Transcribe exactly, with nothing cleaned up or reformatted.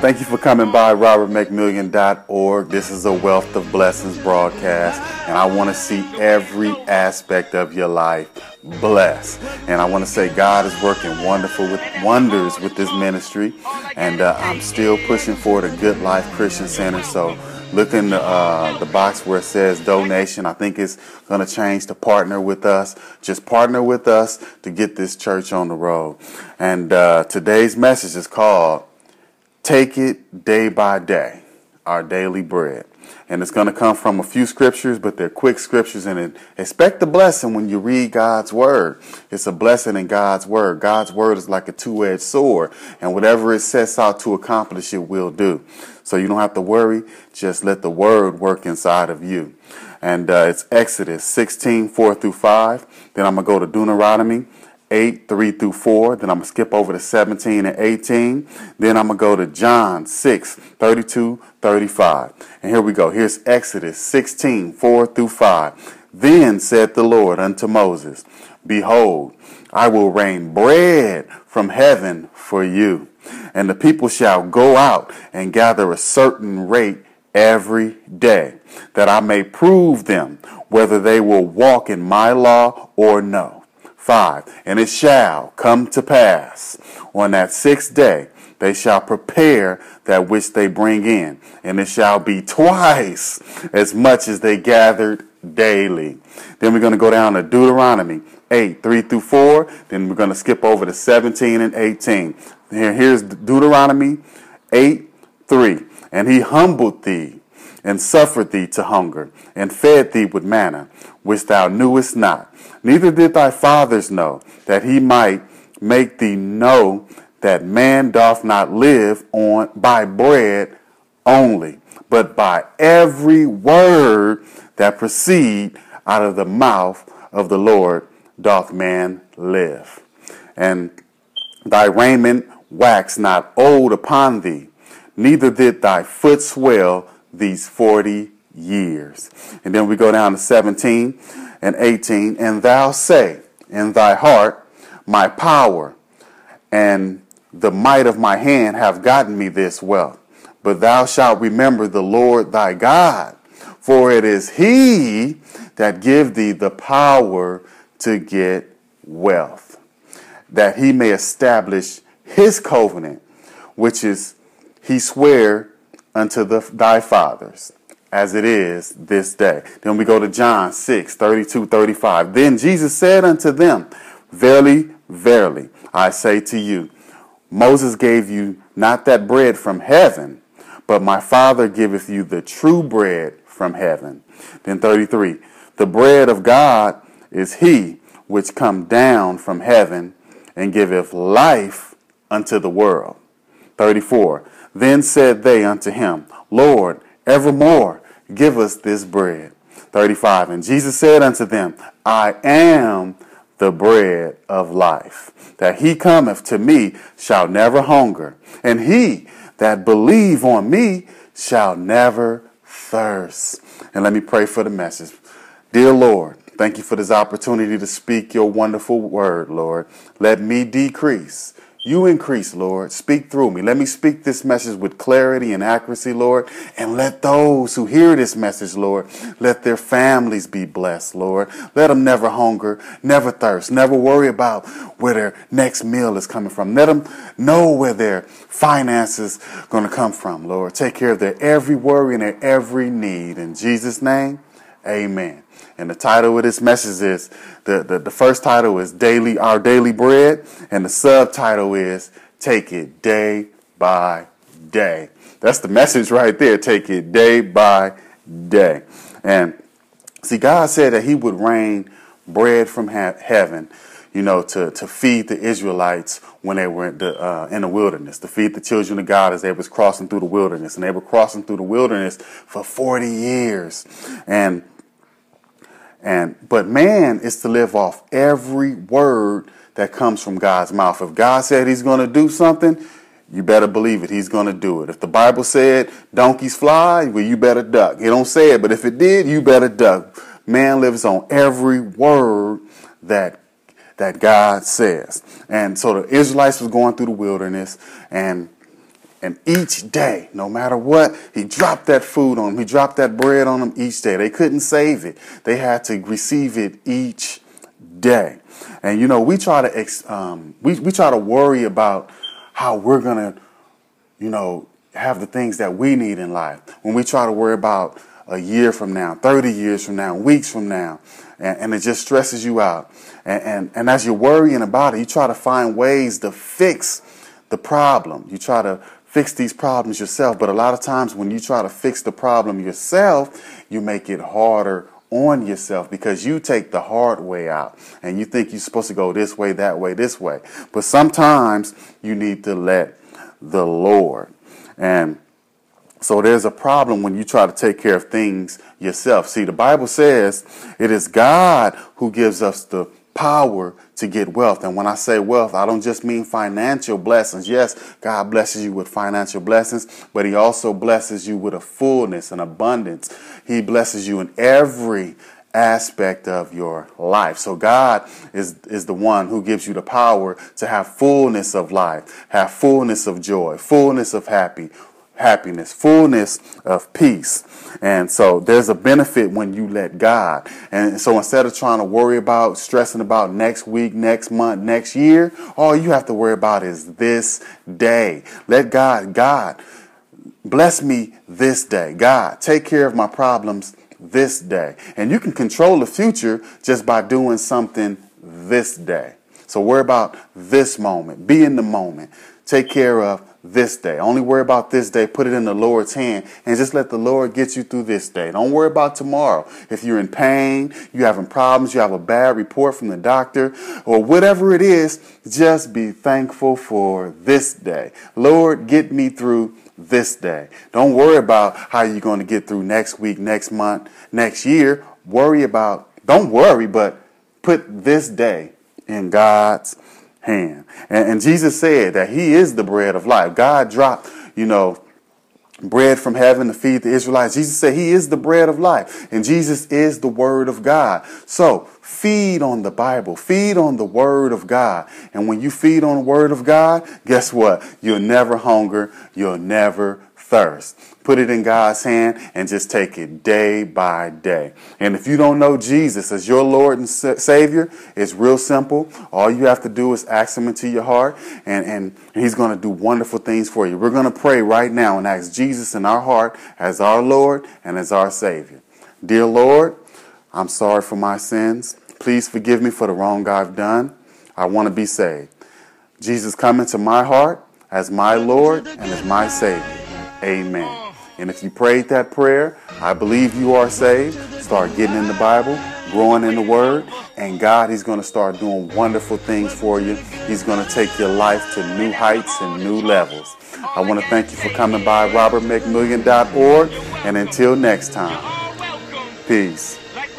Thank you for coming by Robert McMillion dot org. This is a Wealth of Blessings broadcast, and I want to see every aspect of your life blessed. And I want to say God is working wonderful with wonders with this ministry, and uh, I'm still pushing forward a Good Life Christian Center. So look in the, uh, the box where it says donation. I think it's going to change to partner with us. Just partner with us to get this church on the road. And uh, today's message is called Take It Day by Day, Our Daily Bread. And it's going to come from a few scriptures, but they're quick scriptures. And expect the blessing when you read God's word. It's a blessing in God's word. God's word is like a two-edged sword, and whatever it sets out to accomplish, it will do. So you don't have to worry. Just let the word work inside of you. And uh, it's Exodus sixteen, four through five. Then I'm going to go to Deuteronomy eight, three through four. Then I'm going to skip over to seventeen and eighteen. Then I'm going to go to John six, thirty-two, thirty-five. And here we go. Here's Exodus sixteen, four through five. Then said the Lord unto Moses, Behold, I will rain bread from heaven for you, and the people shall go out and gather a certain rate every day, that I may prove them whether they will walk in my law or no. Five, and it shall come to pass on that sixth day, they shall prepare that which they bring in, and it shall be twice as much as they gathered daily. Then we're going to go down to Deuteronomy eight, three through four. Then we're going to skip over to seventeen and eighteen. Here, here's Deuteronomy eight, three. And he humbled thee and suffered thee to hunger, and fed thee with manna, which thou knewest not, neither did thy fathers know, that he might make thee know that man doth not live on by bread only, but by every word that proceed out of the mouth of the Lord doth man live. And thy raiment waxed not old upon thee, neither did thy foot swell these forty years. And then we go down to seventeen and eighteen. And thou say in thy heart, my power and the might of my hand have gotten me this wealth. But thou shalt remember the Lord thy God, for it is he that give thee the power to get wealth, that he may establish his covenant, which is he sware unto the, thy fathers, as it is this day. Then we go to John six, thirty-two, thirty-five. Then Jesus said unto them, Verily, verily, I say to you, Moses gave you not that bread from heaven, but my Father giveth you the true bread from heaven. Then thirty-three, the bread of God is he which come down from heaven and giveth life unto the world. thirty-four, then said they unto him, Lord, evermore give us this bread. thirty-five, and Jesus said unto them, I am the bread of life. That he cometh to me shall never hunger, and he that believe on me shall never thirst. And let me pray for the message. Dear Lord, thank you for this opportunity to speak your wonderful word, Lord. Let me decrease, you increase, Lord. Speak through me. Let me speak this message with clarity and accuracy, Lord. And let those who hear this message, Lord, let their families be blessed, Lord. Let them never hunger, never thirst, never worry about where their next meal is coming from. Let them know where their finances are going to come from, Lord. Take care of their every worry and their every need. In Jesus' name, amen. And the title of this message is, the, the, the first title is Daily Our Daily Bread, and the subtitle is Take It Day by Day. That's the message right there, take it day by day. And see, God said that he would rain bread from heaven, you know, to, to feed the Israelites when they were in the, uh, in the wilderness, to feed the children of God as they was crossing through the wilderness. And they were crossing through the wilderness for forty years. And And but man is to live off every word that comes from God's mouth. If God said he's going to do something, you better believe it. He's going to do it. If the Bible said donkeys fly, well, you better duck. It don't say it, but if it did, you better duck. Man lives on every word that that God says. And so the Israelites was going through the wilderness, and And each day, no matter what, he dropped that food on them. He dropped that bread on them each day. They couldn't save it. They had to receive it each day. And, you know, we try to ex- um, we, we try to worry about how we're going to, you know, have the things that we need in life. When we try to worry about a year from now, thirty years from now, weeks from now, and, and it just stresses you out. And, and, and as you're worrying about it, you try to find ways to fix the problem. You try to fix these problems yourself. But a lot of times when you try to fix the problem yourself, you make it harder on yourself because you take the hard way out and you think you're supposed to go this way, that way, this way. But sometimes you need to let the Lord. And so there's a problem when you try to take care of things yourself. See, the Bible says it is God who gives us the power to get wealth. And when I say wealth, I don't just mean financial blessings. Yes, God blesses you with financial blessings, but he also blesses you with a fullness and abundance. He blesses you in every aspect of your life. So God is, is the one who gives you the power to have fullness of life, have fullness of joy, fullness of happy, happiness, fullness of peace. And so there's a benefit when you let God. And so instead of trying to worry about, stressing about next week, next month, next year, all you have to worry about is this day. Let God, God, bless me this day. God, take care of my problems this day. And you can control the future just by doing something this day. So worry about this moment. Be in the moment. Take care of this day. Only worry about this day. Put it in the Lord's hand and just let the Lord get you through this day. Don't worry about tomorrow. If you're in pain, you're having problems, you have a bad report from the doctor or whatever it is, just be thankful for this day. Lord, get me through this day. Don't worry about how you're going to get through next week, next month, next year. Worry about, don't worry, but put this day in God's hand. And, and Jesus said that he is the bread of life. God dropped, you know, bread from heaven to feed the Israelites. Jesus said he is the bread of life, and Jesus is the word of God. So feed on the Bible, feed on the word of God. And when you feed on the word of God, guess what? You'll never hunger. You'll never thirst. Put it in God's hand and just take it day by day. And if you don't know Jesus as your Lord and Savior, it's real simple. All you have to do is ask him into your heart, and, and he's going to do wonderful things for you. We're going to pray right now and ask Jesus in our heart as our Lord and as our Savior. Dear Lord, I'm sorry for my sins. Please forgive me for the wrong I've done. I want to be saved. Jesus, come into my heart as my Lord and as my Savior. Amen. And if you prayed that prayer, I believe you are saved. Start getting in the Bible, growing in the Word, and God, he's going to start doing wonderful things for you. He's going to take your life to new heights and new levels. I want to thank you for coming by Robert McMillion dot org, and until next time, peace.